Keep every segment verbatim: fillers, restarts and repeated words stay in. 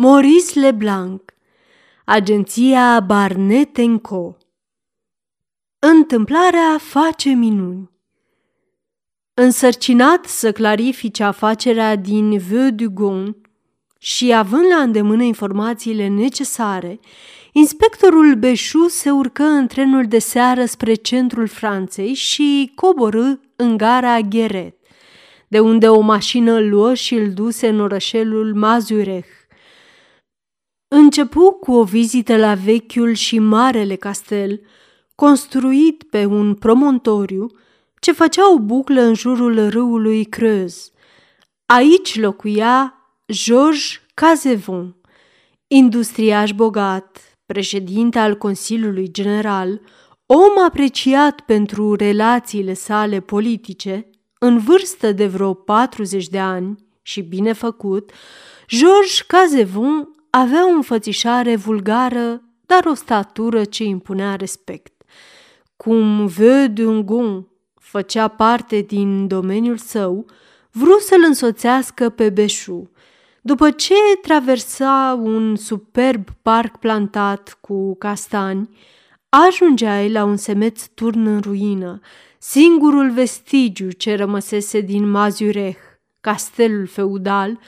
Maurice Leblanc, agenția Barnett and Co. Întâmplarea face minuni. Însărcinat să clarifice afacerea din Vieux Donjon și având la îndemână informațiile necesare, inspectorul Beșu se urcă în trenul de seară spre centrul Franței și coborî în gara Guéret, de unde o mașină îl luă și îl duse în orășelul Mazurek. Începu cu o vizită la vechiul și marele castel, construit pe un promontoriu, ce făcea o buclă în jurul râului Creuse. Aici locuia Georges Cazevon, industriaș bogat, președinte al Consiliului General, om apreciat pentru relațiile sale politice, în vârstă de vreo patruzeci de ani și bine făcut. Georges Cazevon avea o înfățișare vulgară, dar o statură ce impunea respect. Cum Vieux Donjon făcea parte din domeniul său, vrut să-l însoțească pe Beșu. După ce traversa un superb parc plantat cu castani, ajungeai la un semeț turn în ruină, singurul vestigiu ce rămăsese din Mazurek, castelul feudal,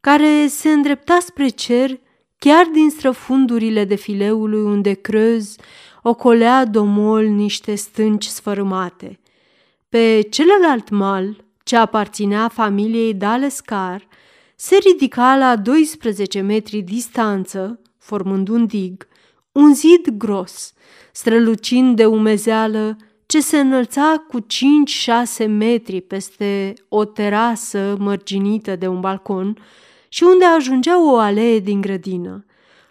care se îndrepta spre cer chiar din străfundurile defileului unde Creuse ocolea domol niște stânci sfărâmate. Pe celălalt mal, ce aparținea familiei Dalescar, se ridica la doisprezece metri distanță, formând un dig, un zid gros, strălucind de umezeală, ce se înălța cu cinci-șase metri peste o terasă mărginită de un balcon și unde ajungea o alee din grădină.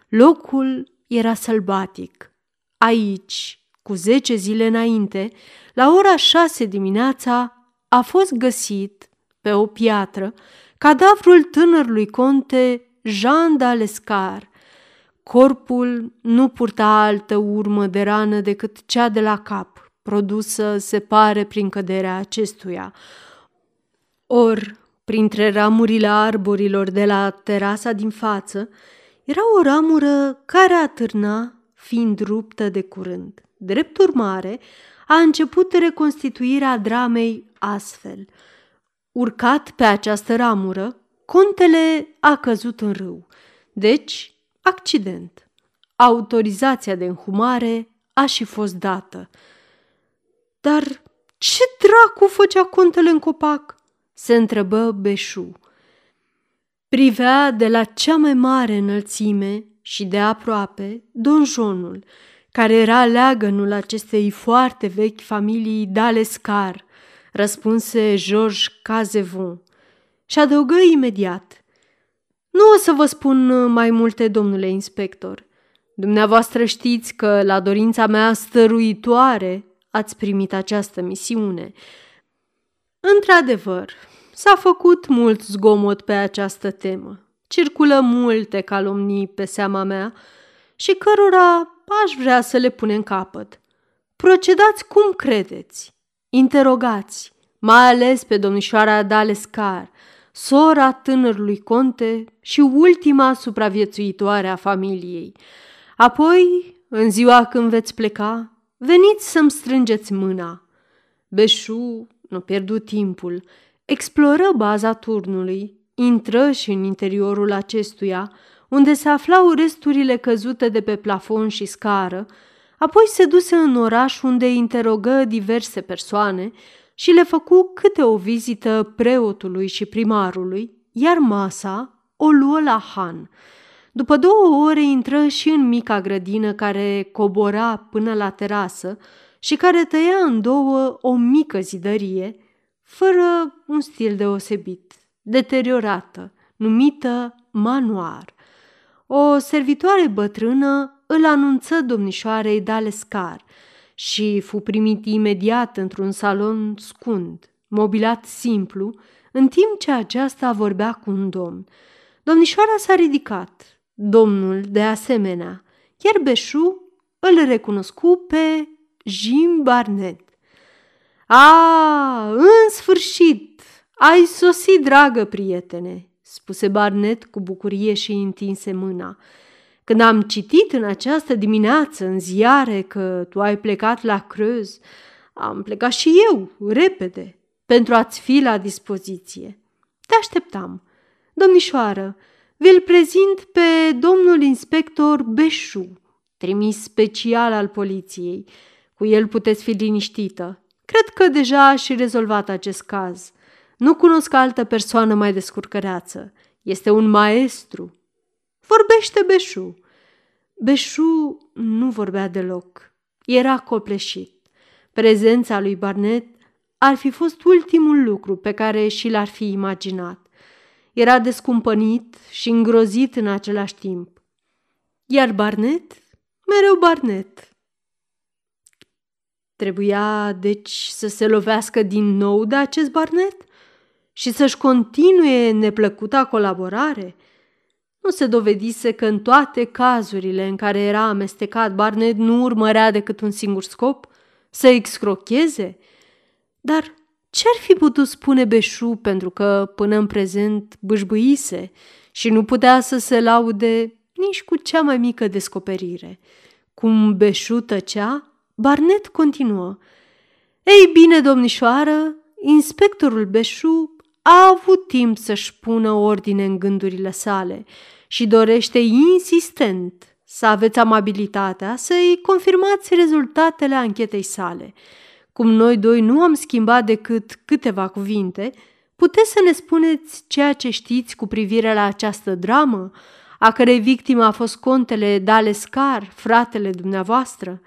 Locul era sălbatic. Aici, cu zece zile înainte, la ora șase dimineața, a fost găsit, pe o piatră, cadavrul tânărului conte Jean d'Alescar. Corpul nu purta altă urmă de rană decât cea de la cap, produsă, se pare, prin căderea acestuia. Or, printre ramurile arborilor de la terasa din față, era o ramură care atârna, fiind ruptă de curând. Drept urmare, a început reconstituirea dramei astfel. Urcat pe această ramură, contele a căzut în râu. Deci, accident. Autorizația de înhumare a și fost dată. Dar ce dracu făcea contele în copac? Se întrebă Beșu. Privea de la cea mai mare înălțime și de aproape donjonul, care era leagănul acestei foarte vechi familii Dalescar, răspunse Georges Cazevon. Și adăugă imediat: nu o să vă spun mai multe, domnule inspector. Dumneavoastră știți că, la dorința mea stăruitoare, ați primit această misiune. Într-adevăr, s-a făcut mult zgomot pe această temă. Circulă multe calomnii pe seama mea și cărora aș vrea să le punem capăt. Procedați cum credeți. Interogați, mai ales pe domnișoara Dalescar, sora tânărului conte și ultima supraviețuitoare a familiei. Apoi, în ziua când veți pleca, veniți să-mi strângeți mâna. Beșu nu pierdu timpul, exploră baza turnului, intră și în interiorul acestuia, unde se aflau resturile căzute de pe plafon și scară, apoi se duse în oraș unde interogă diverse persoane și le făcu câte o vizită preotului și primarului, iar masa o luă la han. După două ore intră și în mica grădină care cobora până la terasă și care tăia în două o mică zidărie, fără un stil deosebit, deteriorată, numită manoar. O servitoare bătrână îl anunță domnișoarei Dalescar și fu primit imediat într-un salon scund, mobilat simplu, în timp ce aceasta vorbea cu un domn. Domnișoara s-a ridicat, domnul de asemenea, iar Beșu îl recunoscu pe Jim Barnett. "A, în sfârșit! Ai sosit, dragă prietene!" spuse Barnett cu bucurie și întinse mâna. Când am citit în această dimineață în ziare că tu ai plecat la Creuse, am plecat și eu, repede, pentru a-ți fi la dispoziție. Te așteptam. Domnișoară, vi-l prezint pe domnul inspector Beșu, trimis special al poliției. Cu el puteți fi liniștită. Cred că deja și rezolvat acest caz. Nu cunosc altă persoană mai descurcăreață. Este un maestru. Vorbește Beșu. Beșu nu vorbea deloc. Era copleșit. Prezența lui Barnett ar fi fost ultimul lucru pe care și l-ar fi imaginat. Era descumpănit și îngrozit în același timp. Iar Barnett, mereu Barnett. Trebuia, deci, să se lovească din nou de acest Barnett și să-și continue neplăcuta colaborare? Nu se dovedise că în toate cazurile în care era amestecat, Barnett nu urmărea decât un singur scop, să excrocheze? Dar ce-ar fi putut spune Beșu, pentru că până în prezent bâșbâise și nu putea să se laude nici cu cea mai mică descoperire? Cum Beșu tăcea, Barnett continuă. Ei bine, domnișoară, inspectorul Beșu a avut timp să-și pună ordine în gândurile sale și dorește insistent să aveți amabilitatea să-i confirmați rezultatele anchetei sale. Cum noi doi nu am schimbat decât câteva cuvinte, puteți să ne spuneți ceea ce știți cu privire la această dramă, a cărei victimă a fost contele d'Alescar, fratele dumneavoastră?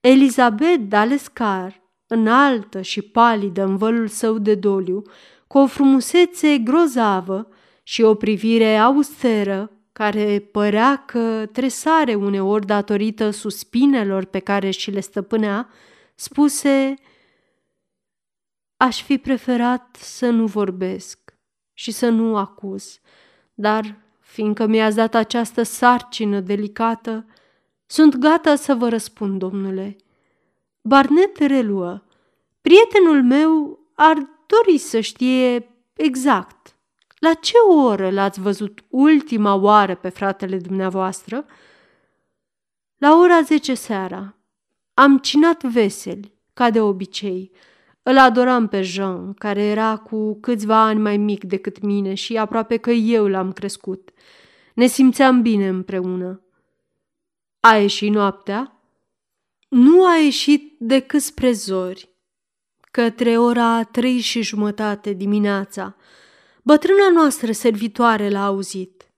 Elisabeth d'Alescar, înaltă și palidă în vălul său de doliu, cu o frumusețe grozavă și o privire austeră, care părea că tresare uneori datorită suspinelor pe care și le stăpânea, spuse, aș fi preferat să nu vorbesc și să nu acuz, dar fiindcă mi-ați dat această sarcină delicată, sunt gata să vă răspund, domnule. Barnett reluă. Prietenul meu ar dori să știe exact la ce oră l-ați văzut ultima oară pe fratele dumneavoastră. La ora zece seara. Am cinat veseli, ca de obicei. Îl adoram pe Jean, care era cu câțiva ani mai mic decât mine și aproape că eu l-am crescut. Ne simțeam bine împreună. A ieșit noaptea? Nu a ieșit decât spre zori, către ora trei și jumătate dimineața. Bătrâna noastră servitoare l-a auzit.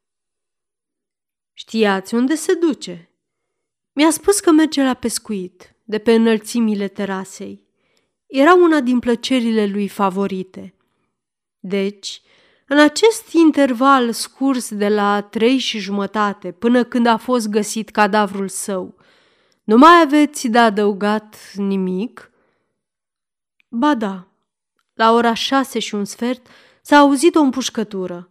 Știați unde se duce? Mi-a spus că merge la pescuit, de pe înălțimile terasei. Era una din plăcerile lui favorite. Deci, în acest interval scurs de la trei și jumătate până când a fost găsit cadavrul său, nu mai aveți de adăugat nimic? Ba da, la ora șase și un sfert s-a auzit o împușcătură.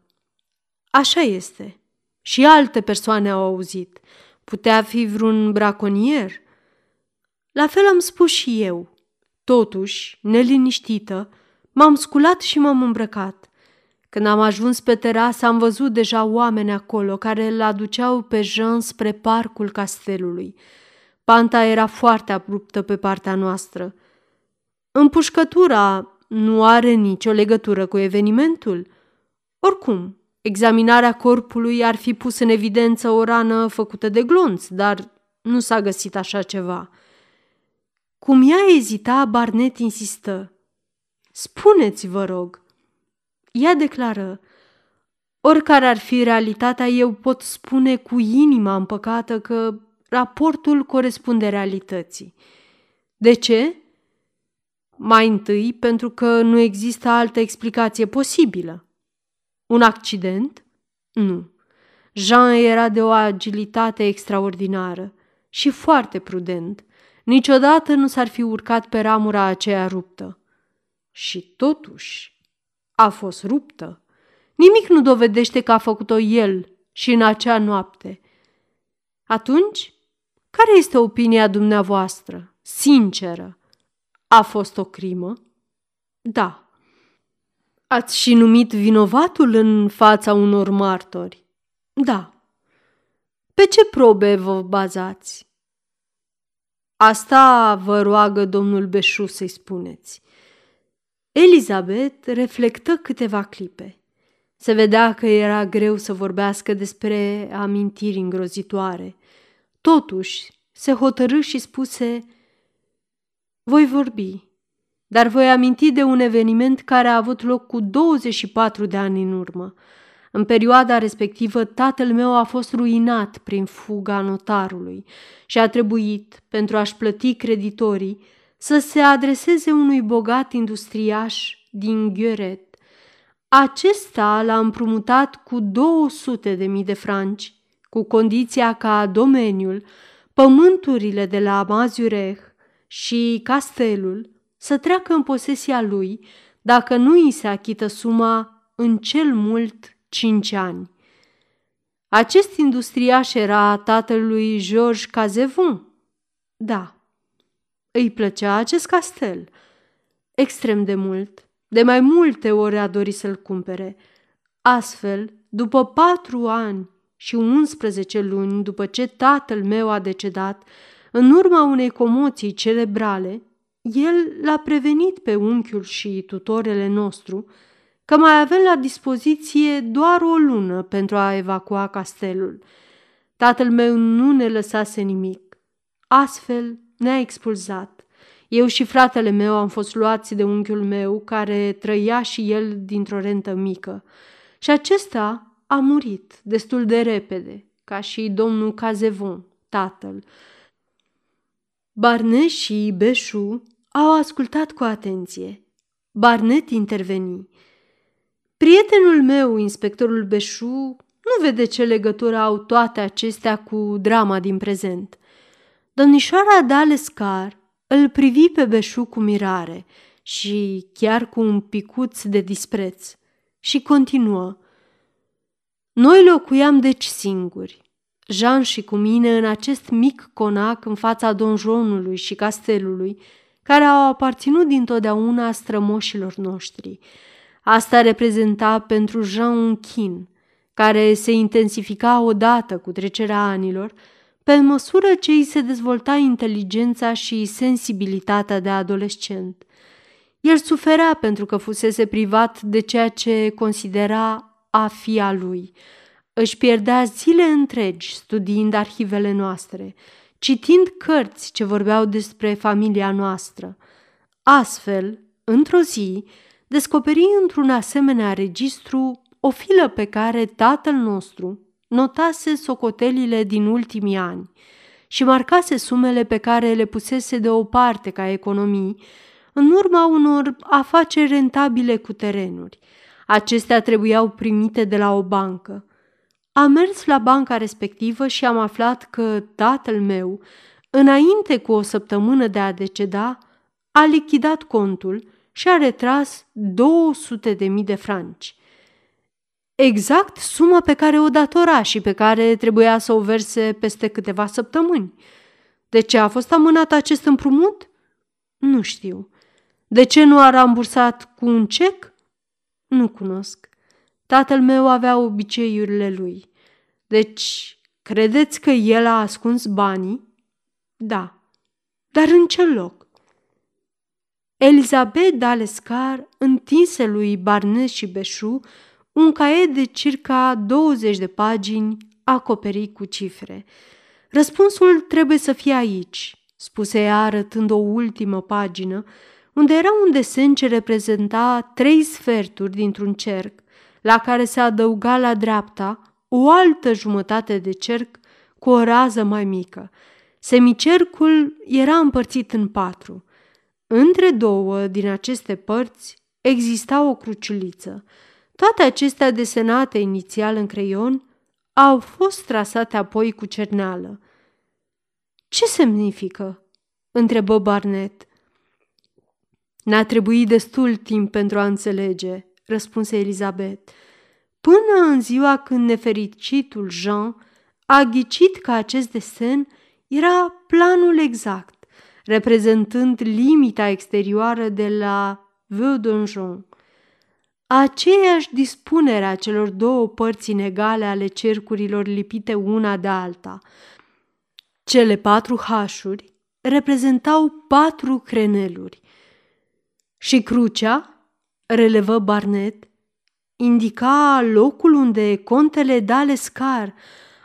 Așa este. Și alte persoane au auzit. Putea fi vreun braconier? La fel am spus și eu. Totuși, neliniștită, m-am sculat și m-am îmbrăcat. Când am ajuns pe terasă, am văzut deja oameni acolo care îl aduceau pe Jean spre parcul castelului. Panta era foarte abruptă pe partea noastră. Împușcătura nu are nicio legătură cu evenimentul. Oricum, examinarea corpului ar fi pus în evidență o rană făcută de glonț, dar nu s-a găsit așa ceva. Cum ea ezita, Barnett insistă. Spuneți, vă rog. Ea declară, oricare ar fi realitatea, eu pot spune cu inima împăcată că raportul corespunde realității. De ce? Mai întâi, pentru că nu există altă explicație posibilă. Un accident? Nu. Jean era de o agilitate extraordinară și foarte prudent. Niciodată nu s-ar fi urcat pe ramura aceea ruptă. Și totuși a fost ruptă. Nimic nu dovedește că a făcut-o el și în acea noapte. Atunci, care este opinia dumneavoastră, sinceră? A fost o crimă? Da. Ați și numit vinovatul în fața unor martori? Da. Pe ce probe vă bazați? Asta vă roagă domnul Beșu să-i spuneți. Elisabeth reflectă câteva clipe. Se vedea că era greu să vorbească despre amintiri îngrozitoare. Totuși, se hotărâ și spuse: voi vorbi, dar voi aminti de un eveniment care a avut loc cu douăzeci și patru de ani în urmă. În perioada respectivă, tatăl meu a fost ruinat prin fuga notarului și a trebuit, pentru a-și plăti creditorii, să se adreseze unui bogat industriaș din Guéret. Acesta l-a împrumutat cu două sute de mii de franci, cu condiția ca domeniul, pământurile de la Mazurek și castelul să treacă în posesia lui dacă nu i se achită suma în cel mult cinci ani. Acest industriaș era tatălui Georges Cazevon? Da. Îi plăcea acest castel extrem de mult. De mai multe ori a dorit să-l cumpere. Astfel, după patru ani și unsprezece luni după ce tatăl meu a decedat, în urma unei comoții cerebrale, el l-a prevenit pe unchiul și tutorele nostru că mai avem la dispoziție doar o lună pentru a evacua castelul. Tatăl meu nu ne lăsase nimic. Astfel ne-a expulzat. Eu și fratele meu am fost luați de unchiul meu, care trăia și el dintr-o rentă mică. Și acesta a murit destul de repede, ca și domnul Cazevon, tatăl. Barnet și Beșu au ascultat cu atenție. Barnet interveni. Prietenul meu, inspectorul Beșu, nu vede ce legătură au toate acestea cu drama din prezent. Domnișoara Dalescar îl privi pe Beșu cu mirare și chiar cu un picuț de dispreț și continuă. Noi locuiam deci singuri, Jean și cu mine, în acest mic conac în fața donjonului și castelului, care au aparținut dintotdeauna strămoșilor noștri. Asta reprezenta pentru Jean un chin, care se intensifica odată cu trecerea anilor, pe măsură ce îi se dezvolta inteligența și sensibilitatea de adolescent. El suferea pentru că fusese privat de ceea ce considera a fi a lui. Își pierdea zile întregi studiind arhivele noastre, citind cărți ce vorbeau despre familia noastră. Astfel, într-o zi, descoperi într-un asemenea registru o filă pe care tatăl nostru notase socotelile din ultimii ani și marcase sumele pe care le pusese deoparte ca economii în urma unor afaceri rentabile cu terenuri. Acestea trebuiau primite de la o bancă. Am mers la banca respectivă și am aflat că tatăl meu, înainte cu o săptămână de a deceda, a lichidat contul și a retras două sute de mii de franci. Exact suma pe care o datora și pe care trebuia să o verse peste câteva săptămâni. De ce a fost amânat acest împrumut? Nu știu. De ce nu a rambursat cu un cec? Nu cunosc. Tatăl meu avea obiceiurile lui. Deci, credeți că el a ascuns banii? Da. Dar în ce loc? Elisabeth d'Alescar întinse lui Barnet și Beșu un caiet de circa douăzeci de pagini acoperit cu cifre. Răspunsul trebuie să fie aici, spuse ea arătând o ultimă pagină, unde era un desen ce reprezenta trei sferturi dintr-un cerc, la care se adăuga la dreapta o altă jumătate de cerc cu o rază mai mică. Semicercul era împărțit în patru. Între două din aceste părți exista o cruciuliță. Toate acestea desenate inițial în creion au fost trasate apoi cu cerneală. Ce semnifică? Întrebă Barnet. Ne-a trebuit destul timp pentru a înțelege, răspunse Elisabeth, până în ziua când nefericitul Jean a ghicit că acest desen era planul exact, reprezentând limita exterioară de la Vieux Donjon. aceeași dispunere a celor două părți inegale ale cercurilor lipite una de alta. Cele patru hașuri reprezentau patru creneluri și crucea, relevă Barnett, indica locul unde contele Dalescar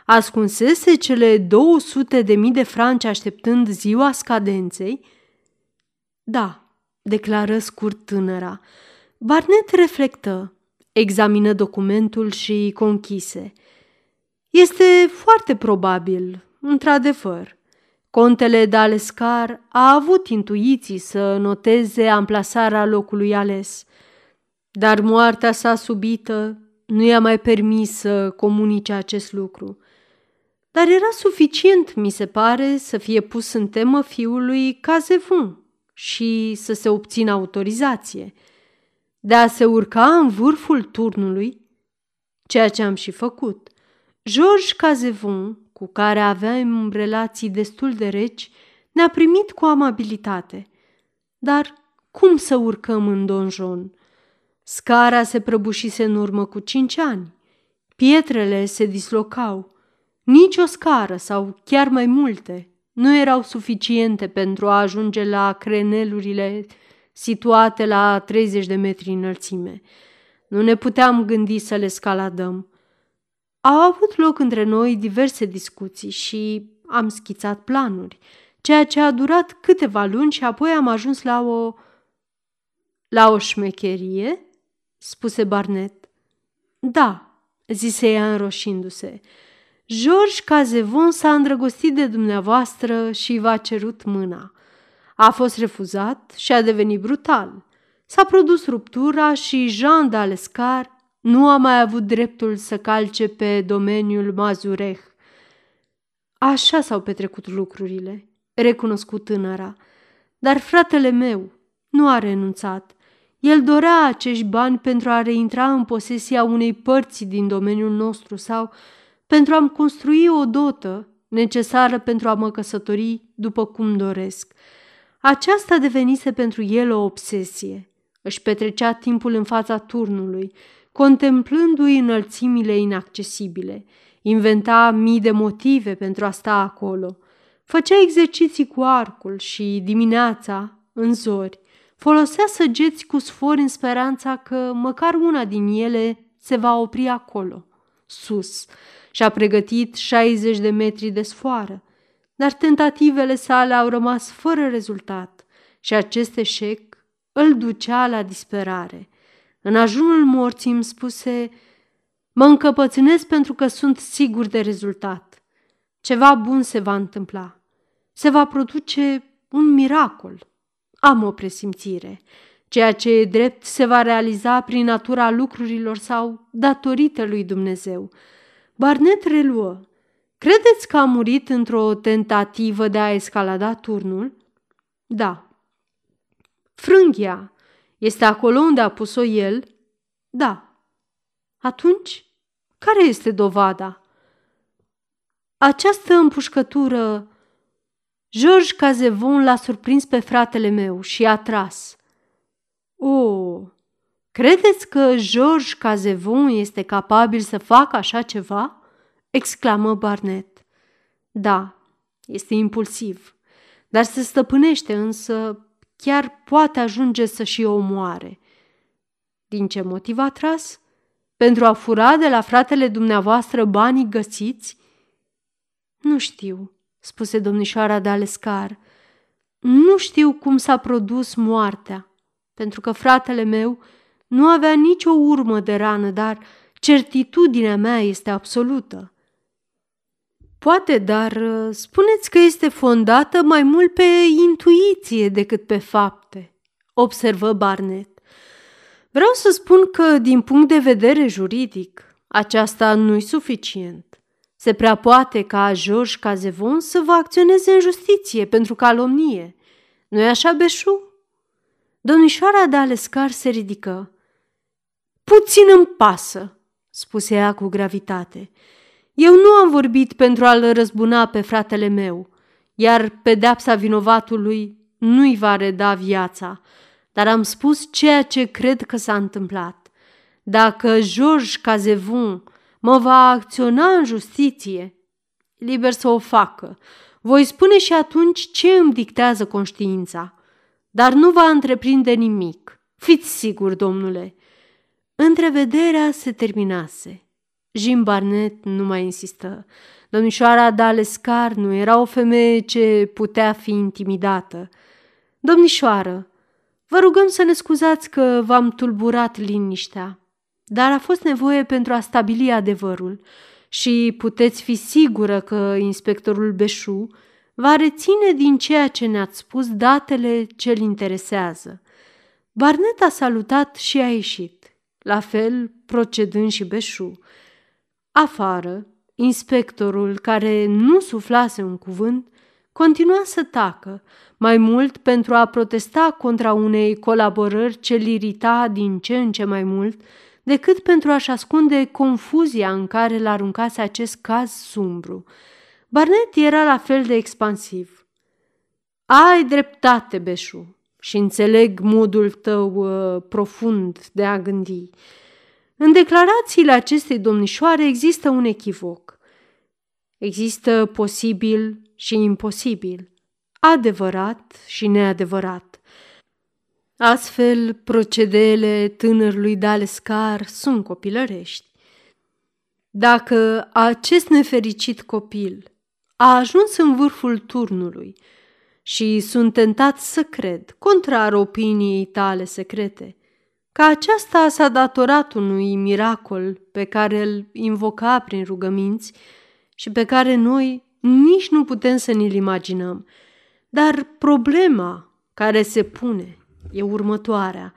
ascunsese cele două sute de mii de franci așteptând ziua scadenței? Da, declară scurt tânăra. Barnett reflectă, examină documentul și conchise. Este foarte probabil, într-adevăr. Contele Dalescar a avut intuiții să noteze amplasarea locului ales, dar moartea sa subită nu i-a mai permis să comunice acest lucru. Dar era suficient, mi se pare, să fie pus în temă fiului Cazevon și să se obțină autorizație de a se urca în vârful turnului, ceea ce am și făcut. Georges Cazevon, cu care aveam relații destul de reci, ne-a primit cu amabilitate. Dar cum să urcăm în donjon? Scara se prăbușise în urmă cu cinci ani. Pietrele se dislocau. Nici o scară sau chiar mai multe nu erau suficiente pentru a ajunge la crenelurile situate la treizeci de metri înălțime. Nu ne puteam gândi să le scaladăm. Au avut loc între noi diverse discuții și am schițat planuri, ceea ce a durat câteva luni și apoi am ajuns la o... La o șmecherie? Spuse Barnett. Da, zise ea înroșindu-se. Georges Cazevon s-a îndrăgostit de dumneavoastră și v-a cerut mâna. A fost refuzat și a devenit brutal. S-a produs ruptura și Jean d'Alescar nu a mai avut dreptul să calce pe domeniul Mazurek. Așa s-au petrecut lucrurile, recunoscut tânăra. Dar fratele meu nu a renunțat. El dorea acești bani pentru a reintra în posesia unei părți din domeniul nostru sau pentru a-mi construi o dotă necesară pentru a mă căsători după cum doresc. Aceasta devenise pentru el o obsesie. Își petrecea timpul în fața turnului, contemplându-i înălțimile inaccesibile. Inventa mii de motive pentru a sta acolo. Făcea exerciții cu arcul și dimineața, în zori, folosea săgeți cu sfori în speranța că măcar una din ele se va opri acolo, sus. Și-a pregătit șaizeci de metri de sfoară, dar tentativele sale au rămas fără rezultat și acest eșec îl ducea la disperare. În ajunul morții îmi spuse, mă încăpățânesc pentru că sunt sigur de rezultat. Ceva bun se va întâmpla. Se va produce un miracol. Am o presimțire. Ceea ce e drept se va realiza prin natura lucrurilor sau datorită lui Dumnezeu. Barnett reluă. Credeți că a murit într-o tentativă de a escalada turnul? Da. Frânghia este acolo unde a pus-o el? Da. Atunci, care este dovada? Această împușcătură... Georges Cazevon l-a surprins pe fratele meu și a tras. O, credeți că Georges Cazevon este capabil să facă așa ceva? Exclamă Barnett. Da, este impulsiv, dar se stăpânește, însă chiar poate ajunge să și o omoare. Din ce motiv a tras? Pentru a fura de la fratele dumneavoastră banii găsiți? Nu știu, spuse domnișoara Dalescar. Nu știu cum s-a produs moartea, pentru că fratele meu nu avea nicio urmă de rană, dar certitudinea mea este absolută. Poate, dar spuneți că este fondată mai mult pe intuiție decât pe fapte, observă Barnett. Vreau să spun că, din punct de vedere juridic, aceasta nu-i suficient. Se prea poate ca Georges Cazevon să vă acționeze în justiție pentru calomnie. Nu-i așa, Beșu? Domnișoara Dalescar se ridică. Puțin îmi pasă, spuse ea cu gravitate. Eu nu am vorbit pentru a-l răzbuna pe fratele meu, iar pedeapsa vinovatului nu-i va reda viața, dar am spus ceea ce cred că s-a întâmplat. Dacă Georges Cazevon mă va acționa în justiție, liber să o facă, voi spune și atunci ce îmi dictează conștiința, dar nu va întreprinde nimic. Fiți sigur, domnule. Întrevederea se terminase. Jim Barnett nu mai insistă. Domnișoara d'Alescar nu era o femeie ce putea fi intimidată. Domnișoară, vă rugăm să ne scuzați că v-am tulburat liniștea, dar a fost nevoie pentru a stabili adevărul și puteți fi sigură că inspectorul Beșu va reține din ceea ce ne-ați spus datele ce îl interesează. Barnett a salutat și a ieșit, la fel procedând și Beșu. Afară, inspectorul, care nu suflase un cuvânt, continua să tacă, mai mult pentru a protesta contra unei colaborări ce l irita din ce în ce mai mult, decât pentru a-și ascunde confuzia în care l-aruncase acest caz sumbru. Barnett era la fel de expansiv. Ai dreptate, Beșu, și înțeleg modul tău uh, profund de a gândi. În declarațiile acestei domnișoare există un echivoc. Există posibil și imposibil, adevărat și neadevărat. Astfel, procedele tânărului d'Alescar sunt copilărești. Dacă acest nefericit copil a ajuns în vârful turnului și sunt tentat să cred, contrar opiniei tale secrete, că aceasta s-a datorat unui miracol pe care îl invoca prin rugăminți și pe care noi nici nu putem să ne-l imaginăm. Dar problema care se pune e următoarea.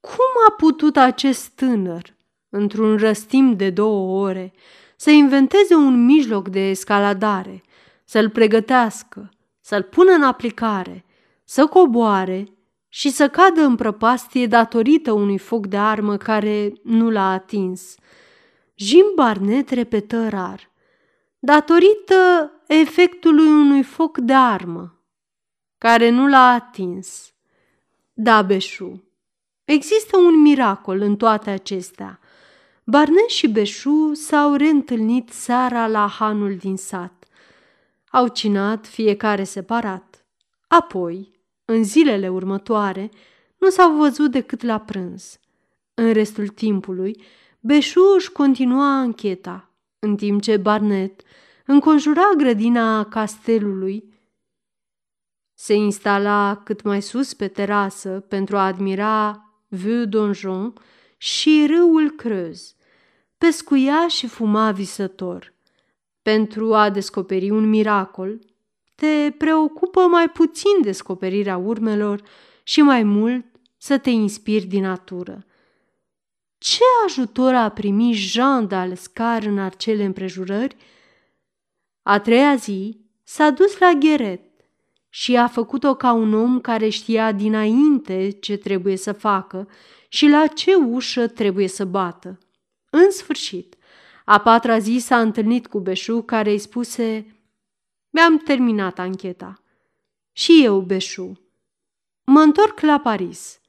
Cum a putut acest tânăr, într-un răstimp de două ore, să inventeze un mijloc de escaladare, să-l pregătească, să-l pună în aplicare, să coboare și să cadă în prăpastie datorită unui foc de armă care nu l-a atins? Jim Barnett repetă rar: datorită efectului unui foc de armă care nu l-a atins. Da, Beșu, există un miracol în toate acestea. Barnett și Beșu s-au reîntâlnit seara la hanul din sat. Au cinat fiecare separat. Apoi, în zilele următoare, nu s-au văzut decât la prânz. În restul timpului, Beșu își continua ancheta, în timp ce Barnett înconjura grădina castelului, se instala cât mai sus pe terasă pentru a admira Vieux Donjon și râul Creuse, pescuia și fuma visător. Pentru a descoperi un miracol, te preocupă mai puțin descoperirea urmelor și mai mult să te inspiri din natură. Ce ajutor a primit Jean d'Alescar în acele împrejurări? A treia zi s-a dus la Guéret și a făcut-o ca un om care știa dinainte ce trebuie să facă și la ce ușă trebuie să bată. În sfârșit, a patra zi s-a întâlnit cu Beșu, care îi spuse: mi-am terminat ancheta. Și eu, Beșu, mă întorc la Paris.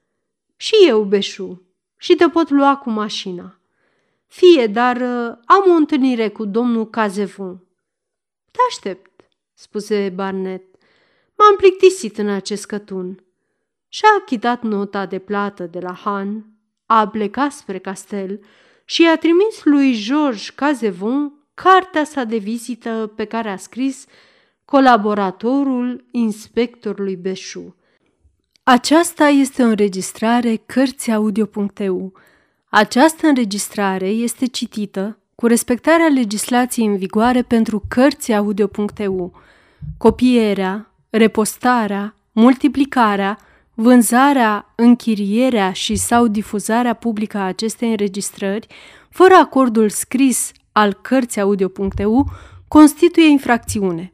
Și eu, Beșu, și te pot lua cu mașina. Fie, dar am o întâlnire cu domnul Cazevon. Te aștept, spuse Barnett. M-am plictisit în acest cătun. Și-a achitat nota de plată de la han, a plecat spre castel și i-a trimis lui Georges Cazevon cartea sa de vizită pe care a scris colaboratorul inspectorului Beșu. Aceasta este o înregistrare cărți audio punct e u. Această înregistrare este citită cu respectarea legislației în vigoare pentru cărți audio punct e u. Copierea, repostarea, multiplicarea, vânzarea, închirierea și sau difuzarea publică a acestei înregistrări, fără acordul scris al cărți audio punct e u, constituie infracțiune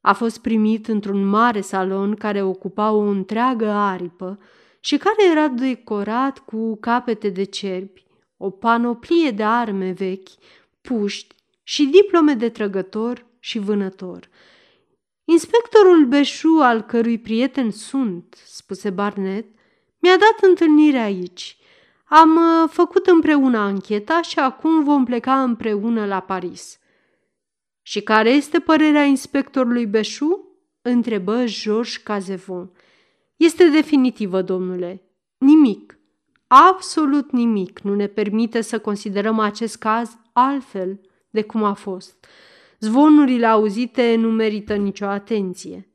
A fost primit într-un mare salon care ocupa o întreagă aripă și care era decorat cu capete de cerbi, o panoplie de arme vechi, puști și diplome de trăgător și vânător. Inspectorul Beșu, al cărui prieten sunt, spuse Barnett, mi-a dat întâlnire aici. Am făcut împreună ancheta și acum vom pleca împreună la Paris. Și care este părerea inspectorului Beșu? Întrebă Georges Cazevon. Este definitivă, domnule. Nimic, absolut nimic nu ne permite să considerăm acest caz altfel de cum a fost. Zvonurile auzite nu merită nicio atenție.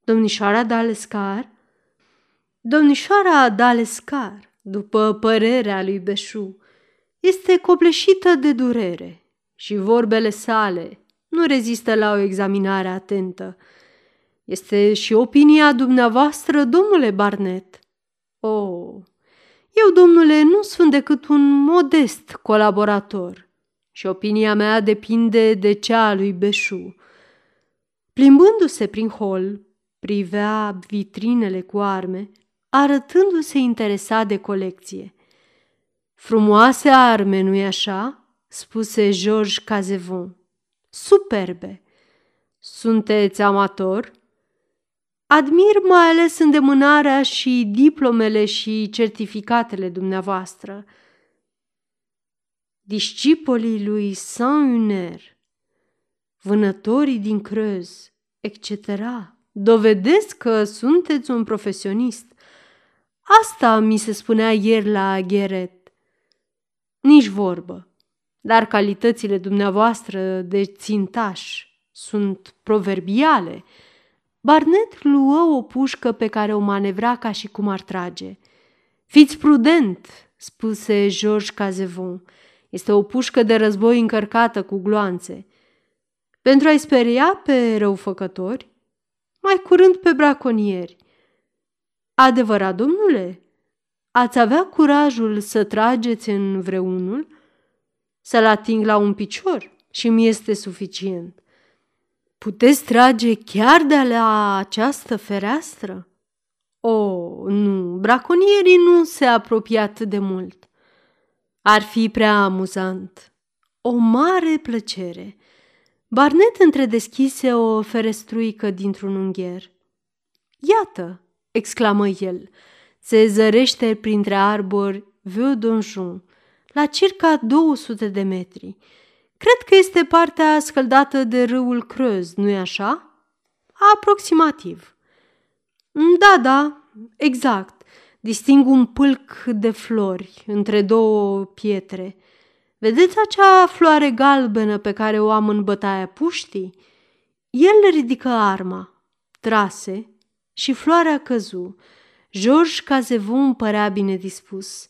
Domnișoara d'Alescar? Domnișoara d'Alescar, după părerea lui Beșu, este copleșită de durere și vorbele sale nu rezistă la o examinare atentă. Este și opinia dumneavoastră, domnule Barnett? Oh, eu, domnule, nu sunt decât un modest colaborator și opinia mea depinde de cea a lui Beșu. Plimbându-se prin hol, privea vitrinele cu arme, arătându-se interesat de colecție. Frumoase arme, nu-i așa? Spuse Georges Cazevon. Superbe! Sunteți amator? Admir mai ales îndemânarea și diplomele și certificatele dumneavoastră. Discipolii lui Saint-Huner, vânătorii din Creuse, et cetera dovedesc că sunteți un profesionist. Asta mi se spunea ieri la Guéret. Nici vorbă, dar calitățile dumneavoastră de țintaș sunt proverbiale. Barnett luă o pușcă pe care o manevra ca și cum ar trage. Fiți prudent, spuse Georges Cazevon. Este o pușcă de război încărcată cu gloanțe. Pentru a-i speria pe răufăcători, mai curând pe braconieri. Adevărat, domnule? Ați avea curajul să trageți în vreunul? Să-l ating la un picior și mi este suficient. Puteți trage chiar de la această fereastră? Oh, nu, braconierii nu se apropie atât de mult. Ar fi prea amuzant. O mare plăcere. Barnett întredeschise o ferestruică dintr-un ungher. Iată, exclamă el, se zărește printre arbori Vieux Donjon, la circa două sute de metri. Cred că este partea scăldată de râul Creuse, nu-i așa? Aproximativ. Da, da, exact. Disting un pâlc de flori între două pietre. Vedeți acea floare galbenă pe care o am în bătaia puștii? El ridică arma, trase și floarea căzu. Georges Cazevon părea bine dispus.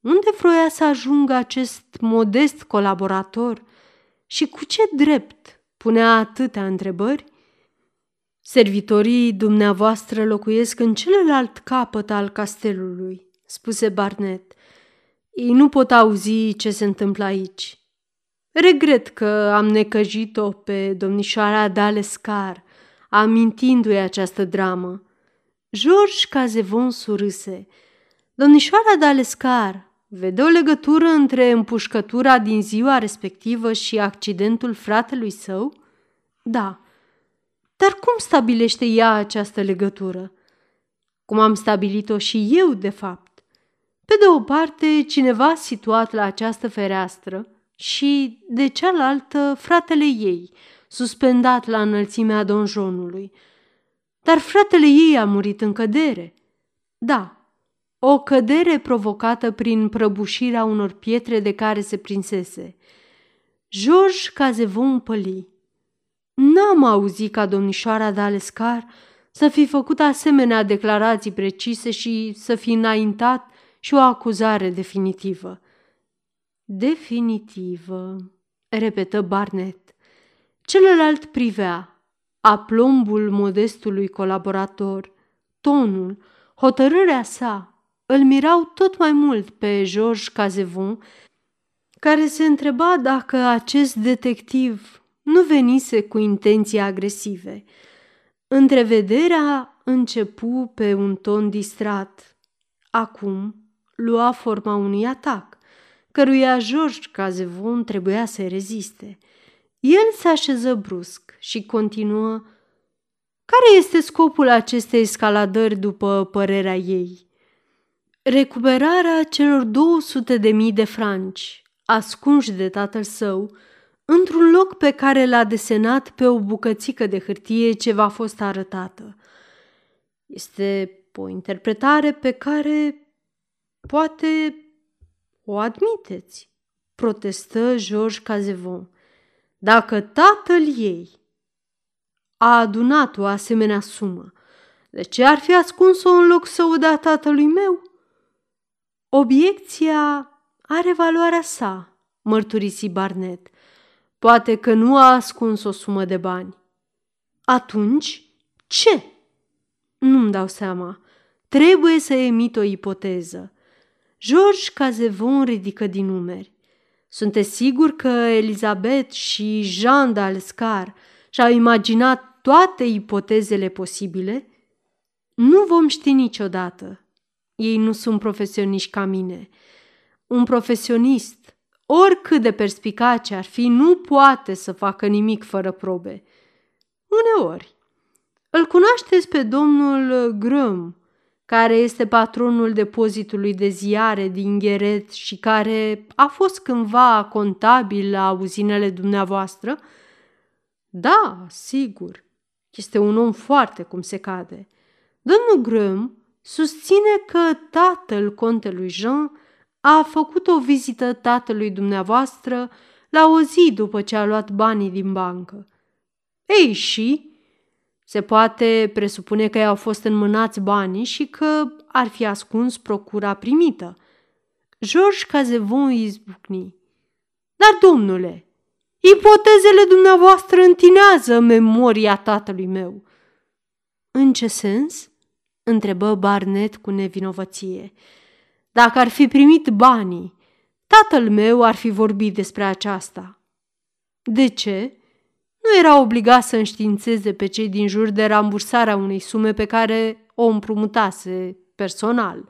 Unde vroia să ajungă acest modest colaborator? Și cu ce drept punea atâtea întrebări? Servitorii dumneavoastră locuiesc în celălalt capăt al castelului, spuse Barnett. Ei nu pot auzi ce se întâmplă aici. Regret că am necăjit-o pe domnișoara d'Alescar, amintindu-i această dramă. Georges Cazevon surâse. Domnișoara d'Alescar vede o legătură între împușcătura din ziua respectivă și accidentul fratelui său? Da. Dar cum stabilește ea această legătură? Cum am stabilit-o și eu, de fapt. Pe de o parte, cineva situat la această fereastră și, de cealaltă, fratele ei, suspendat la înălțimea donjonului. Dar fratele ei a murit în cădere. Da, o cădere provocată prin prăbușirea unor pietre de care se prinsese. Georges Cazevon păli. N-am auzit ca domnișoara d'Alescar să fi făcut asemenea declarații precise și să fi înaintat și o acuzare definitivă. Definitivă, repetă Barnett. Celălalt privea aplombul modestului colaborator, tonul, hotărârea sa, îl mirau tot mai mult pe Georges Cazevon, care se întreba dacă acest detectiv nu venise cu intenții agresive. Întrevederea începu pe un ton distrat. Acum lua forma unui atac, căruia Georges Cazevon trebuia să reziste. El se așeză brusc și continuă: care este scopul acestei escaladări după părerea ei? Recuperarea celor două sute de mii de franci, ascunși de tatăl său, într-un loc pe care l-a desenat pe o bucățică de hârtie ce v-a fost arătată. Este o interpretare pe care poate o admiteți, protestă Georges Cazevon. Dacă tatăl ei a adunat o asemenea sumă, de ce ar fi ascuns-o în loc să o dea tatălui meu? Obiecția are valoarea sa, mărturisi Barnett. Poate că nu a ascuns o sumă de bani. Atunci, ce? Nu-mi dau seama. Trebuie să emit o ipoteză. Georges Cazevon ridică din numeri. Sunteți sigur că Elisabeth și Jean d'Alescar și-au imaginat toate ipotezele posibile? Nu vom ști niciodată. Ei nu sunt profesioniști ca mine. Un profesionist, oricât de perspicace ar fi, nu poate să facă nimic fără probe. Uneori. Îl cunoașteți pe domnul Grâmme, care este patronul depozitului de ziare din Guéret și care a fost cândva contabil la uzinele dumneavoastră? Da, sigur. Este un om foarte cum se cade. Domnul Grâmme susține că tatăl contelui Jean a făcut o vizită tatălui dumneavoastră la o zi după ce a luat banii din bancă. Ei și? Se poate presupune că i-au fost înmânați banii și că ar fi ascuns procura primită. Georges Cazevon izbucni. Dar, domnule, ipotezele dumneavoastră întinează memoria tatălui meu. În ce sens? Întrebă Barnett cu nevinovăție. Dacă ar fi primit banii, tatăl meu ar fi vorbit despre aceasta. De ce? Nu era obligat să înștiințeze pe cei din jur de rambursarea unei sume pe care o împrumutase personal.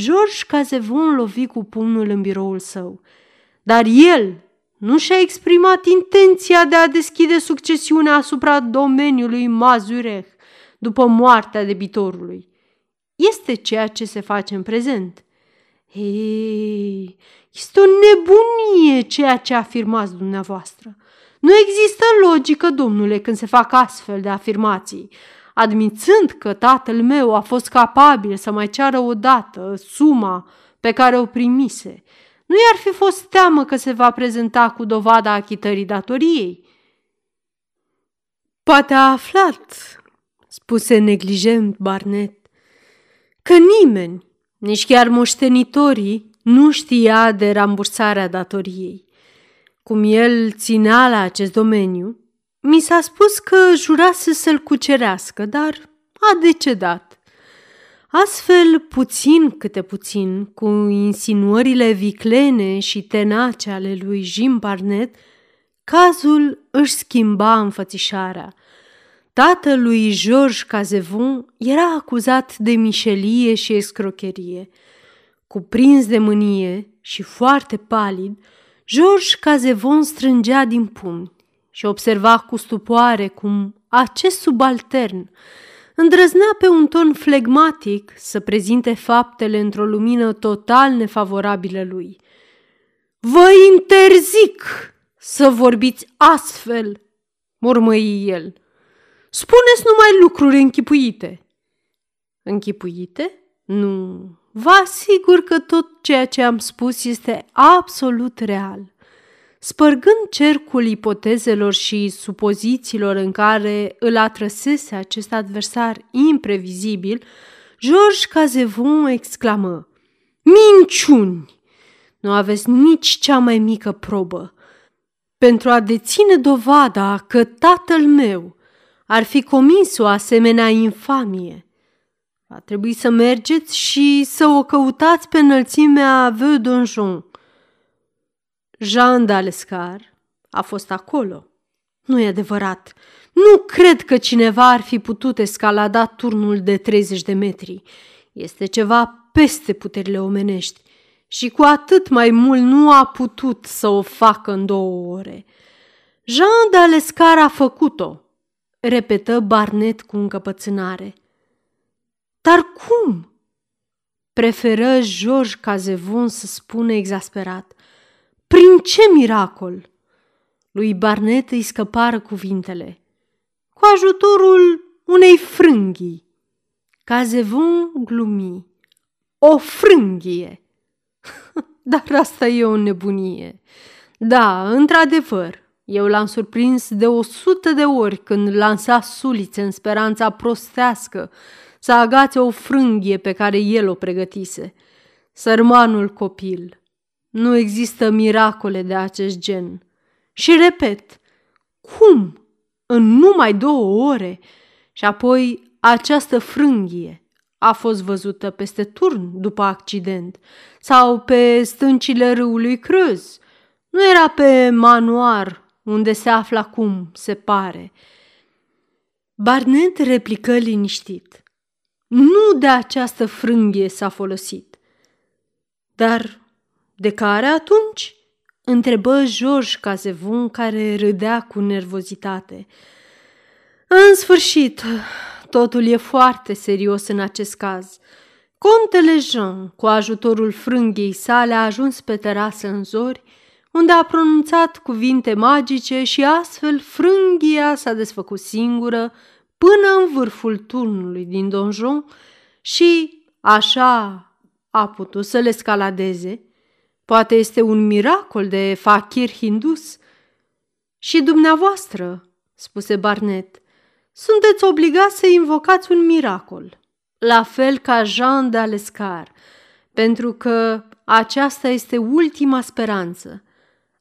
Georges Cazevon lovi cu pumnul în biroul său. Dar el nu și-a exprimat intenția de a deschide succesiunea asupra domeniului Mazurek după moartea debitorului. Este ceea ce se face în prezent. Ei, este o nebunie ceea ce afirmați dumneavoastră. Nu există logică, domnule, când se fac astfel de afirmații. Admițând că tatăl meu a fost capabil să mai ceară odată suma pe care o primise, nu i-ar fi fost teamă că se va prezenta cu dovada achitării datoriei? Poate a aflat, spuse neglijent Barnett, că nimeni, nici chiar moștenitorii, nu știa de rambursarea datoriei. Cum el ținea la acest domeniu, mi s-a spus că jurase să-l cucerească, dar a decedat. Astfel, puțin câte puțin, cu insinuările viclene și tenace ale lui Jim Barnett, cazul își schimba înfățișarea. Tatălui Georges Cazevon era acuzat de mișelie și escrocherie. Cuprins de mânie și foarte palid, Georges Cazevon strângea din pumni și observa cu stupoare cum acest subaltern îndrăznea pe un ton flegmatic să prezinte faptele într-o lumină total nefavorabilă lui. Vă interzic să vorbiți astfel, mormăi el. Spuneți numai lucruri închipuite. Închipuite? Nu... Vă asigur că tot ceea ce am spus este absolut real. Spărgând cercul ipotezelor și supozițiilor în care îl atrăsese acest adversar imprevizibil, Georges Cazevon exclamă: minciuni! Nu aveți nici cea mai mică probă. Pentru a deține dovada că tatăl meu ar fi comis o asemenea infamie, a trebuit să mergeți și să o căutați pe înălțimea Vieux Donjon. Jean d'Alescar a fost acolo. Nu e adevărat. Nu cred că cineva ar fi putut escalada turnul de treizeci de metri. Este ceva peste puterile omenești și cu atât mai mult nu a putut să o facă în două ore. Jean d'Alescar a făcut-o, repetă Barnett cu încăpățânare. Dar cum? Preferă Georges Cazevon să spună exasperat. Prin ce miracol? Lui Barnett îi scăpară cuvintele. Cu ajutorul unei frânghii. Cazevon glumi. O frânghie! Dar asta e o nebunie. Da, într-adevăr, eu l-am surprins de o sută de ori când lansa sulițe în speranța prostească să agațe o frânghie pe care el o pregătise. Sărmanul copil. Nu există miracole de acest gen. Și repet, cum? În numai două ore? Și apoi această frânghie a fost văzută peste turn după accident sau pe stâncile râului Creuse. Nu era pe manoar unde se află acum, se pare. Barnett replică liniștit. Nu de această frânghie s-a folosit. Dar de care atunci? Întrebă Georges Cazevon, care râdea cu nervozitate. În sfârșit, totul e foarte serios în acest caz. Contele Jean, cu ajutorul frânghiei sale, a ajuns pe terasă în zori, unde a pronunțat cuvinte magice și astfel frânghia s-a desfăcut singură până în vârful turnului din donjon și așa a putut să le scaladeze. Poate este un miracol de fakir hindus. Și dumneavoastră, spuse Barnett, sunteți obligați să invocați un miracol, la fel ca Jean d'Alescar, pentru că aceasta este ultima speranță,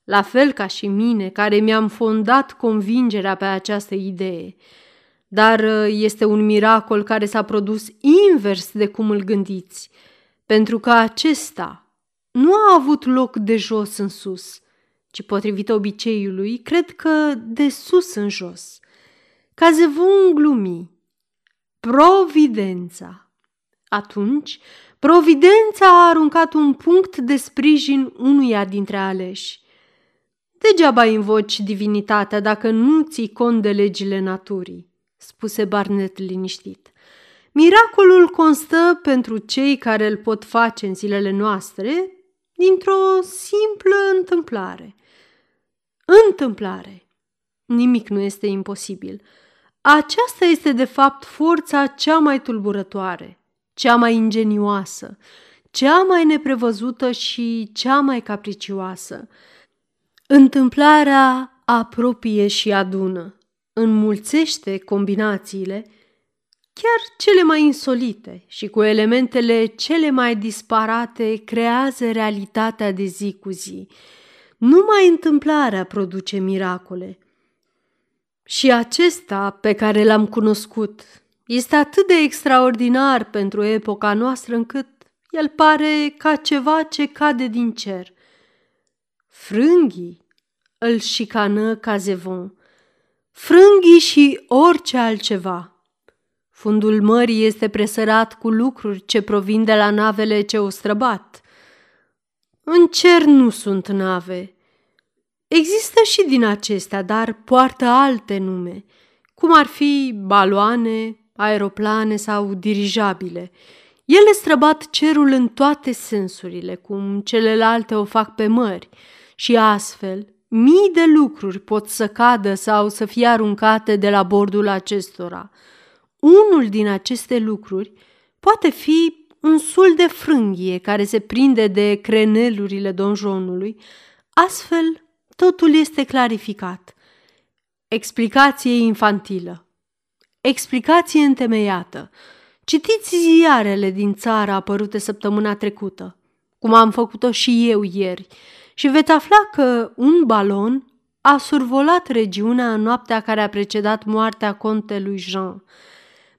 la fel ca și mine, care mi-am fondat convingerea pe această idee. Dar este un miracol care s-a produs invers de cum îl gândiți, pentru că acesta nu a avut loc de jos în sus, ci potrivit obiceiului, cred că de sus în jos. Cazevon glumi. Providența. Atunci, providența a aruncat un punct de sprijin unuia dintre aleși. Degeaba invoci divinitatea dacă nu ții cont de legile naturii, spuse Barnett liniștit. Miracolul constă pentru cei care îl pot face în zilele noastre dintr-o simplă întâmplare. Întâmplare. Nimic nu este imposibil. Aceasta este de fapt forța cea mai tulburătoare, cea mai ingenioasă, cea mai neprevăzută și cea mai capricioasă. Întâmplarea apropie și adună, înmulțește combinațiile, chiar cele mai insolite și cu elementele cele mai disparate creează realitatea de zi cu zi. Numai întâmplarea produce miracole. Și acesta pe care l-am cunoscut este atât de extraordinar pentru epoca noastră încât el pare ca ceva ce cade din cer. Frânghii, îl șicană Cazevon, frânghii și orice altceva. Fundul mării este presărat cu lucruri ce provin de la navele ce o străbat. În cer nu sunt nave. Există și din acestea, dar poartă alte nume, cum ar fi baloane, aeroplane sau dirijabile. Ele străbat cerul în toate sensurile, cum celelalte o fac pe mări, și astfel mii de lucruri pot să cadă sau să fie aruncate de la bordul acestora. Unul din aceste lucruri poate fi un sul de frânghie care se prinde de crenelurile donjonului, astfel totul este clarificat. Explicație infantilă. Explicație întemeiată. Citiți ziarele din țară apărute săptămâna trecută, cum am făcut-o și eu ieri, și veți afla că un balon a survolat regiunea în noaptea care a precedat moartea contelui Jean.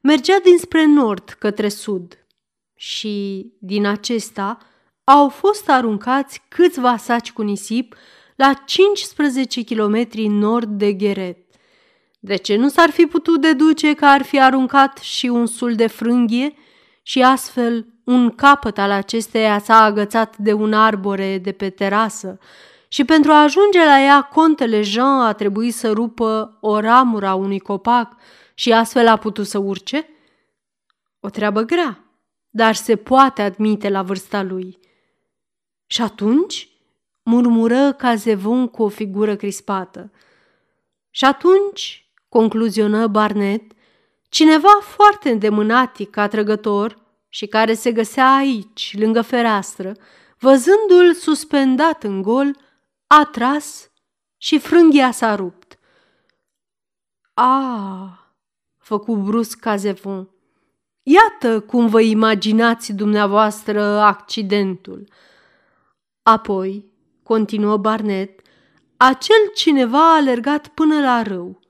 Mergea dinspre nord către sud și din acesta au fost aruncați câțiva saci cu nisip la cincisprezece kilometri nord de Guéret. De ce nu s-ar fi putut deduce că ar fi aruncat și un sul de frânghie și astfel un capăt al acesteia s-a agățat de un arbore de pe terasă și pentru a ajunge la ea contele Jean a trebuit să rupă o ramură a unui copac și astfel a putut să urce? O treabă grea, dar se poate admite la vârsta lui. Și atunci, murmură Cazevon cu o figură crispată. Și atunci, concluzionă Barnett, cineva foarte îndemânatic, atrăgător și care se găsea aici, lângă fereastră, văzându-l suspendat în gol, a tras și frânghia s-a rupt. A, făcu brusc Cazevon, iată cum vă imaginați dumneavoastră accidentul. Apoi, continuă Barnett, acel cineva a alergat până la râu.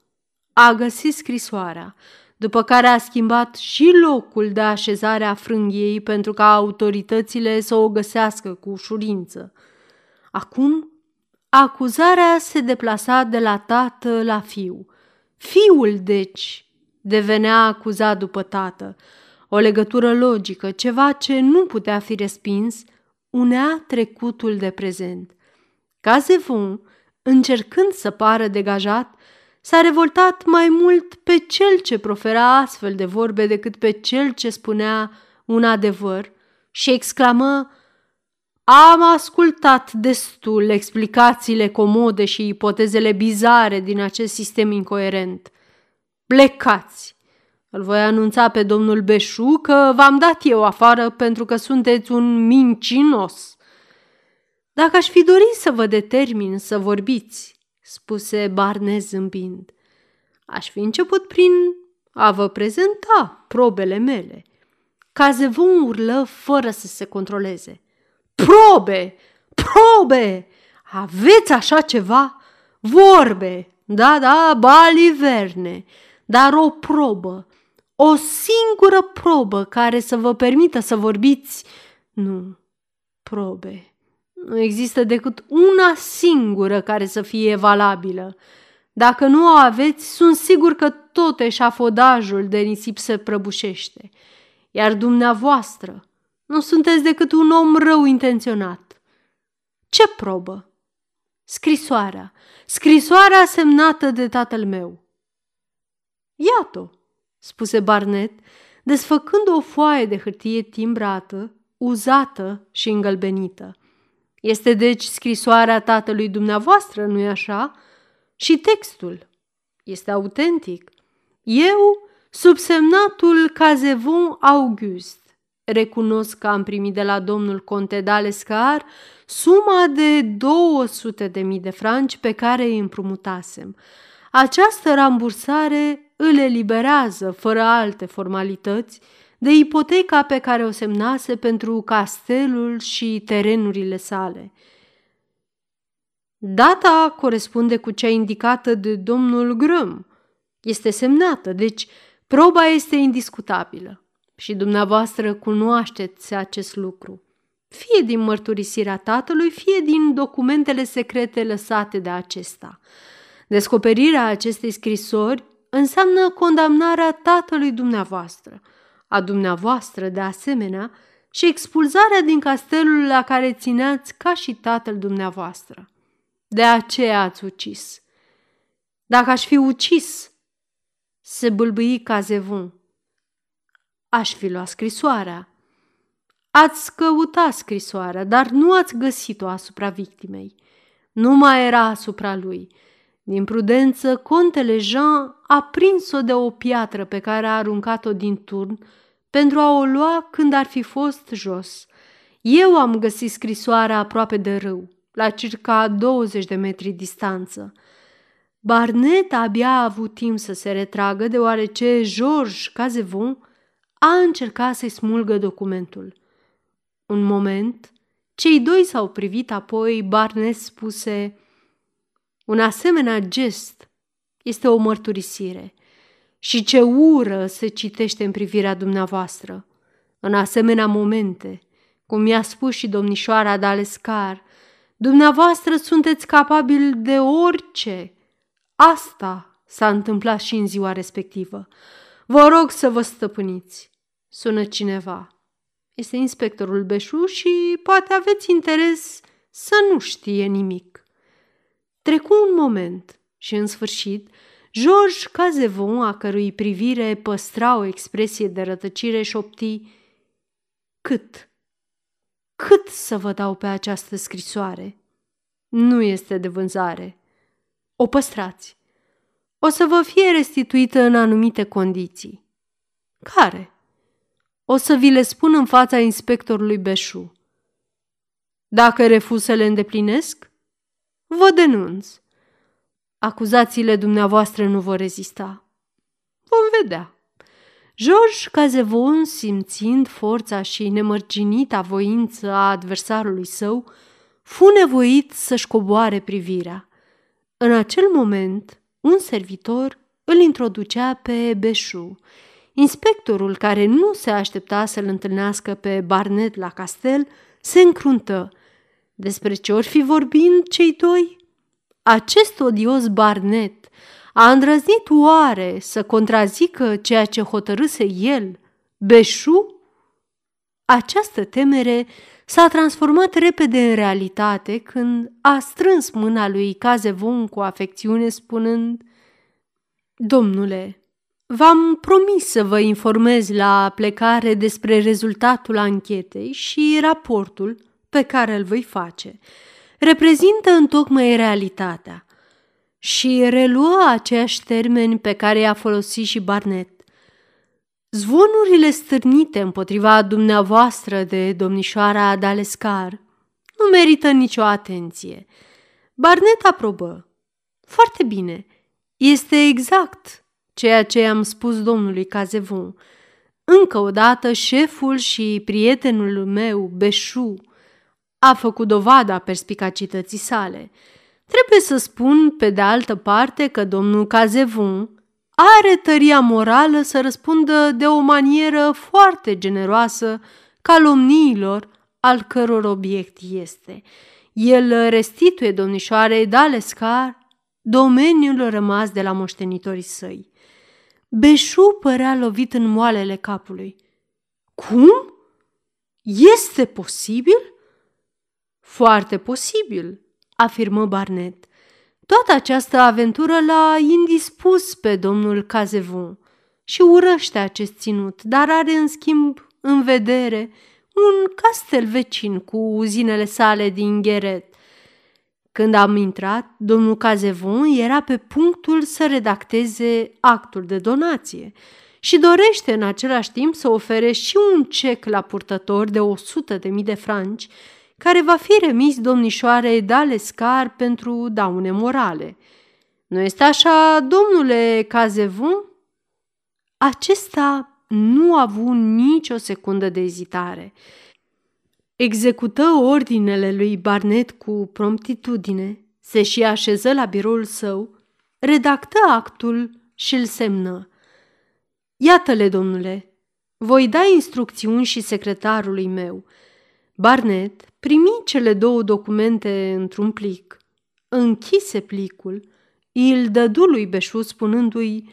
A găsit scrisoarea, după care a schimbat și locul de așezare a frânghiei pentru ca autoritățile să o găsească cu ușurință. Acum, acuzarea se deplasa de la tată la fiu. Fiul, deci, devenea acuzat după tată. O legătură logică, ceva ce nu putea fi respins, unea trecutul de prezent. Cazevon, încercând să pară degajat, s-a revoltat mai mult pe cel ce profera astfel de vorbe decât pe cel ce spunea un adevăr și exclamă: "Am ascultat destul explicațiile comode și ipotezele bizare din acest sistem incoerent. Plecați! Îl voi anunța pe domnul Beșu că v-am dat eu afară pentru că sunteți un mincinos." Dacă aș fi dorit să vă determin să vorbiți, spuse Barnett zâmbind, aș fi început prin a vă prezenta probele mele. Cazevon urlă fără să se controleze. Probe! Probe! Aveți așa ceva? Vorbe! Da, da, baliverne! Dar o probă, o singură probă care să vă permită să vorbiți... Nu, probe... Nu există decât una singură care să fie valabilă. Dacă nu o aveți, sunt sigur că tot eșafodajul de nisip se prăbușește. Iar dumneavoastră nu sunteți decât un om rău intenționat. Ce probă? Scrisoarea. Scrisoarea semnată de tatăl meu. Iată, spuse Barnett, desfăcând o foaie de hârtie timbrată, uzată și îngălbenită. Este deci scrisoarea tatălui dumneavoastră, nu-i așa? Și textul este autentic. Eu, subsemnatul Cazevon August, recunosc că am primit de la domnul conte Dalescar suma de două sute de mii de franci pe care îi împrumutasem. Această rambursare îl eliberează, fără alte formalități, de ipoteca pe care o semnase pentru castelul și terenurile sale. Data corespunde cu cea indicată de domnul Grâmme. Este semnată, deci proba este indiscutabilă. Și dumneavoastră cunoașteți acest lucru, fie din mărturisirea tatălui, fie din documentele secrete lăsate de acesta. Descoperirea acestei scrisori înseamnă condamnarea tatălui dumneavoastră, a dumneavoastră de asemenea și expulzarea din castelul la care țineați ca și tatăl dumneavoastră. De aceea ați ucis. Dacă aș fi ucis, se bâlbâi Cazevon, aș fi luat scrisoarea. Ați căutat scrisoarea, dar nu ați găsit-o asupra victimei. Nu mai era asupra lui. Din prudență, contele Jean a prins-o de o piatră pe care a aruncat-o din turn pentru a o lua când ar fi fost jos. Eu am găsit scrisoarea aproape de râu, la circa douăzeci de metri distanță. Barnett abia a avut timp să se retragă, deoarece Georges Cazevon a încercat să-i smulgă documentul. Un moment, cei doi s-au privit, apoi Barnett spuse: un asemenea gest este o mărturisire. Și ce ură se citește în privirea dumneavoastră. În asemenea momente, cum mi-a spus și domnișoara Dalescar, Dumneavoastră sunteți capabili de orice. Asta s-a întâmplat și în ziua respectivă. Vă rog să vă stăpâniți. Sună cineva. Este inspectorul Beșu și poate aveți interes să nu știe nimic. Trecu un moment și, în sfârșit, Georges Cazevon, a cărui privire păstra o expresie de rătăcire, șopti: Cât? Cât să vă dau pe această scrisoare? Nu este de vânzare. O păstrați. O să vă fie restituită în anumite condiții. Care? O să vi le spun în fața inspectorului Beșu. Dacă refuz să le îndeplinesc, vă denunț. Acuzațiile dumneavoastră nu vor rezista. Vom vedea. Georges Cazevon, simțind forța și nemărginita voință a adversarului său, fu nevoit să-și coboare privirea. În acel moment, un servitor îl introducea pe Beșu. Inspectorul, care nu se aștepta să-l întâlnească pe Barnett la castel, se încruntă. Despre ce ori fi vorbind cei doi? Acest odios Barnett a îndrăznit oare să contrazică ceea ce hotărâse el, Beșu? Această temere s-a transformat repede în realitate când a strâns mâna lui Cazevon cu afecțiune, spunând: Domnule, v-am promis să vă informez la plecare despre rezultatul anchetei și raportul pe care îl voi face. Reprezintă întocmai realitatea. Și relua aceeași termeni pe care i-a folosit și Barnett. Zvonurile stârnite împotriva dumneavoastră de domnișoara d'Alescar nu merită nicio atenție. Barnett aprobă. Foarte bine. Este exact ceea ce am spus domnului Cazevon. Încă o dată, șeful și prietenul meu, Beșu, a făcut dovada perspicacității sale. Trebuie să spun, pe de altă parte, că domnul Cazevon are tăria morală să răspundă de o manieră foarte generoasă calomniilor al căror obiect este. El restituie domnișoarei d'Alescar domeniul rămas de la moștenitorii săi. Beșu părea lovit în moalele capului. Cum? Este posibil? Foarte posibil, afirmă Barnett. Toată această aventură l-a indispus pe domnul Cazevon și urăște acest ținut, dar are în schimb în vedere un castel vecin cu uzinele sale din Guéret. Când am intrat, domnul Cazevon era pe punctul să redacteze actul de donație și dorește în același timp să ofere și un cec la purtător de o sută de mii de franci, care va fi remis domnișoarei d'Alescar pentru daune morale. Nu este așa, domnule Cazevon? Acesta nu a avut nicio secundă de ezitare. Execută ordinele lui Barnett cu promptitudine, se și așeză la biroul său, redactă actul și îl semnă. Iată-le, domnule, voi da instrucțiuni și secretarului meu. Barnett primi cele două documente într-un plic, închise plicul, îl dădu lui Beșu spunându-i: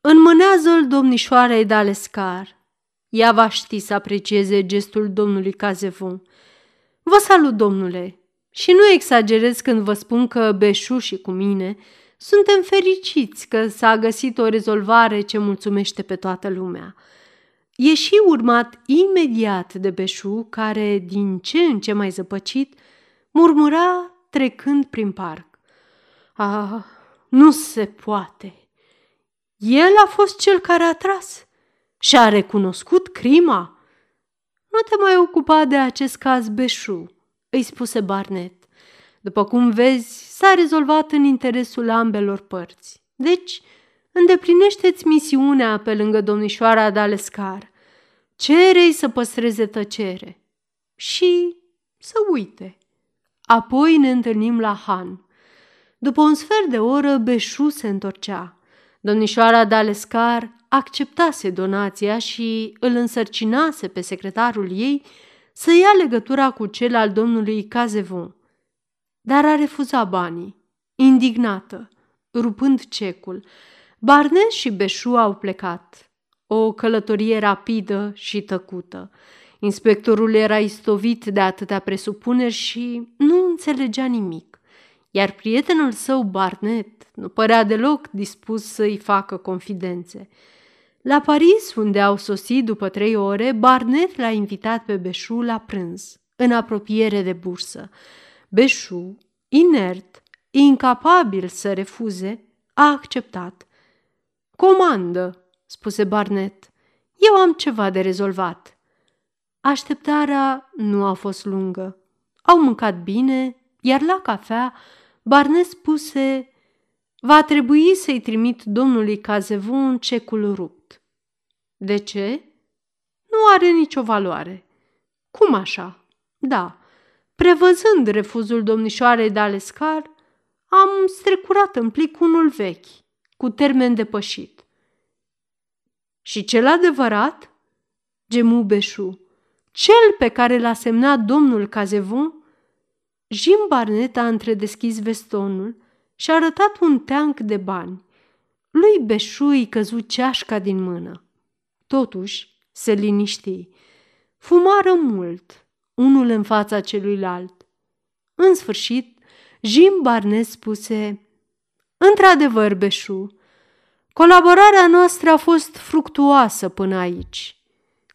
Înmânează-l domnișoarei d'Alescar. Ea va ști să aprecieze gestul domnului Cazevon. Vă salut, domnule, și nu exagerez când vă spun că Beșu și cu mine suntem fericiți că s-a găsit o rezolvare ce mulțumește pe toată lumea. Ieși urmat imediat de Beșu, care, din ce în ce mai zăpăcit, murmura trecând prin parc: Ah, nu se poate! El a fost cel care a tras și a recunoscut crima. Nu te mai ocupa de acest caz, Beșu, îi spuse Barnett. După cum vezi, s-a rezolvat în interesul ambelor părți. Deci, îndeplinește-ți misiunea pe lângă domnișoara d'Alescar. Cere-i să păstreze tăcere și să uite. Apoi ne întâlnim la Han. După un sfert de oră, Beșu se întorcea. Domnișoara d'Alescar acceptase donația și îl însărcinase pe secretarul ei să ia legătura cu cel al domnului Cazevon. dar a refuzat banii, indignată, rupând cecul. Barnett și Beșu au plecat. O călătorie rapidă și tăcută. Inspectorul era istovit de atâtea presupuneri și nu înțelegea nimic, iar prietenul său, Barnett, nu părea deloc dispus să-i facă confidențe. La Paris, unde au sosit după trei ore, Barnett l-a invitat pe Beșu la prânz, în apropiere de bursă. Beșu, inert, incapabil să refuze, a acceptat. "Comandă," spuse Barnett, "eu am ceva de rezolvat." Așteptarea nu a fost lungă. Au mâncat bine, iar la cafea Barnett spuse: "Va trebui să-i trimit domnului Cazevon cecul rupt." "De ce?" "Nu are nicio valoare." "Cum așa?" "Da. Prevăzând refuzul domnișoarei d'Alescar, am strecurat în plic unul vechi, cu termen depășit." "Și cel adevărat?" gemu Beșu. "Cel pe care l-a semnat domnul Cazevon?" Jim Barnett a întredeschis vestonul și a arătat un teanc de bani. Lui Beșu îi căzu ceașca din mână. Totuși se liniști. Fumară mult, unul în fața celuilalt. În sfârșit, Jim Barnett spuse: "Într-adevăr, Beșu, colaborarea noastră a fost fructuoasă până aici.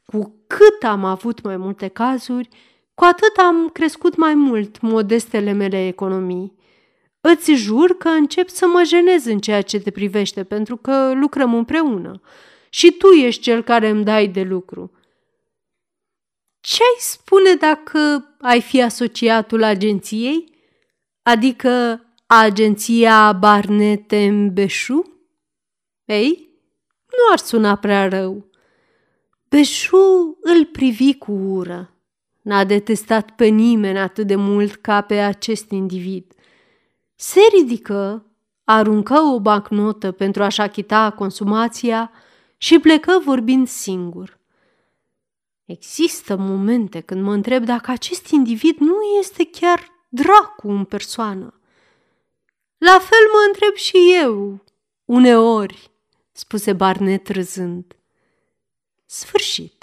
Cu cât am avut mai multe cazuri, cu atât am crescut mai mult modestele mele economii. Îți jur că încep să mă jenez în ceea ce te privește, pentru că lucrăm împreună și tu ești cel care îmi dai de lucru. Ce-ai spune dacă ai fi asociatul agenției? Adică agenția Barnett în Beșu? Ei, nu ar suna prea rău." Beșu îl privi cu ură. N-a detestat pe nimeni atât de mult ca pe acest individ. Se ridică, aruncă o bancnotă pentru a-și achita consumația și plecă vorbind singur. "Există momente când mă întreb dacă acest individ nu este chiar dracu în persoană." "La fel mă întreb și eu, uneori," spuse Barnett râzând. Sfârșit.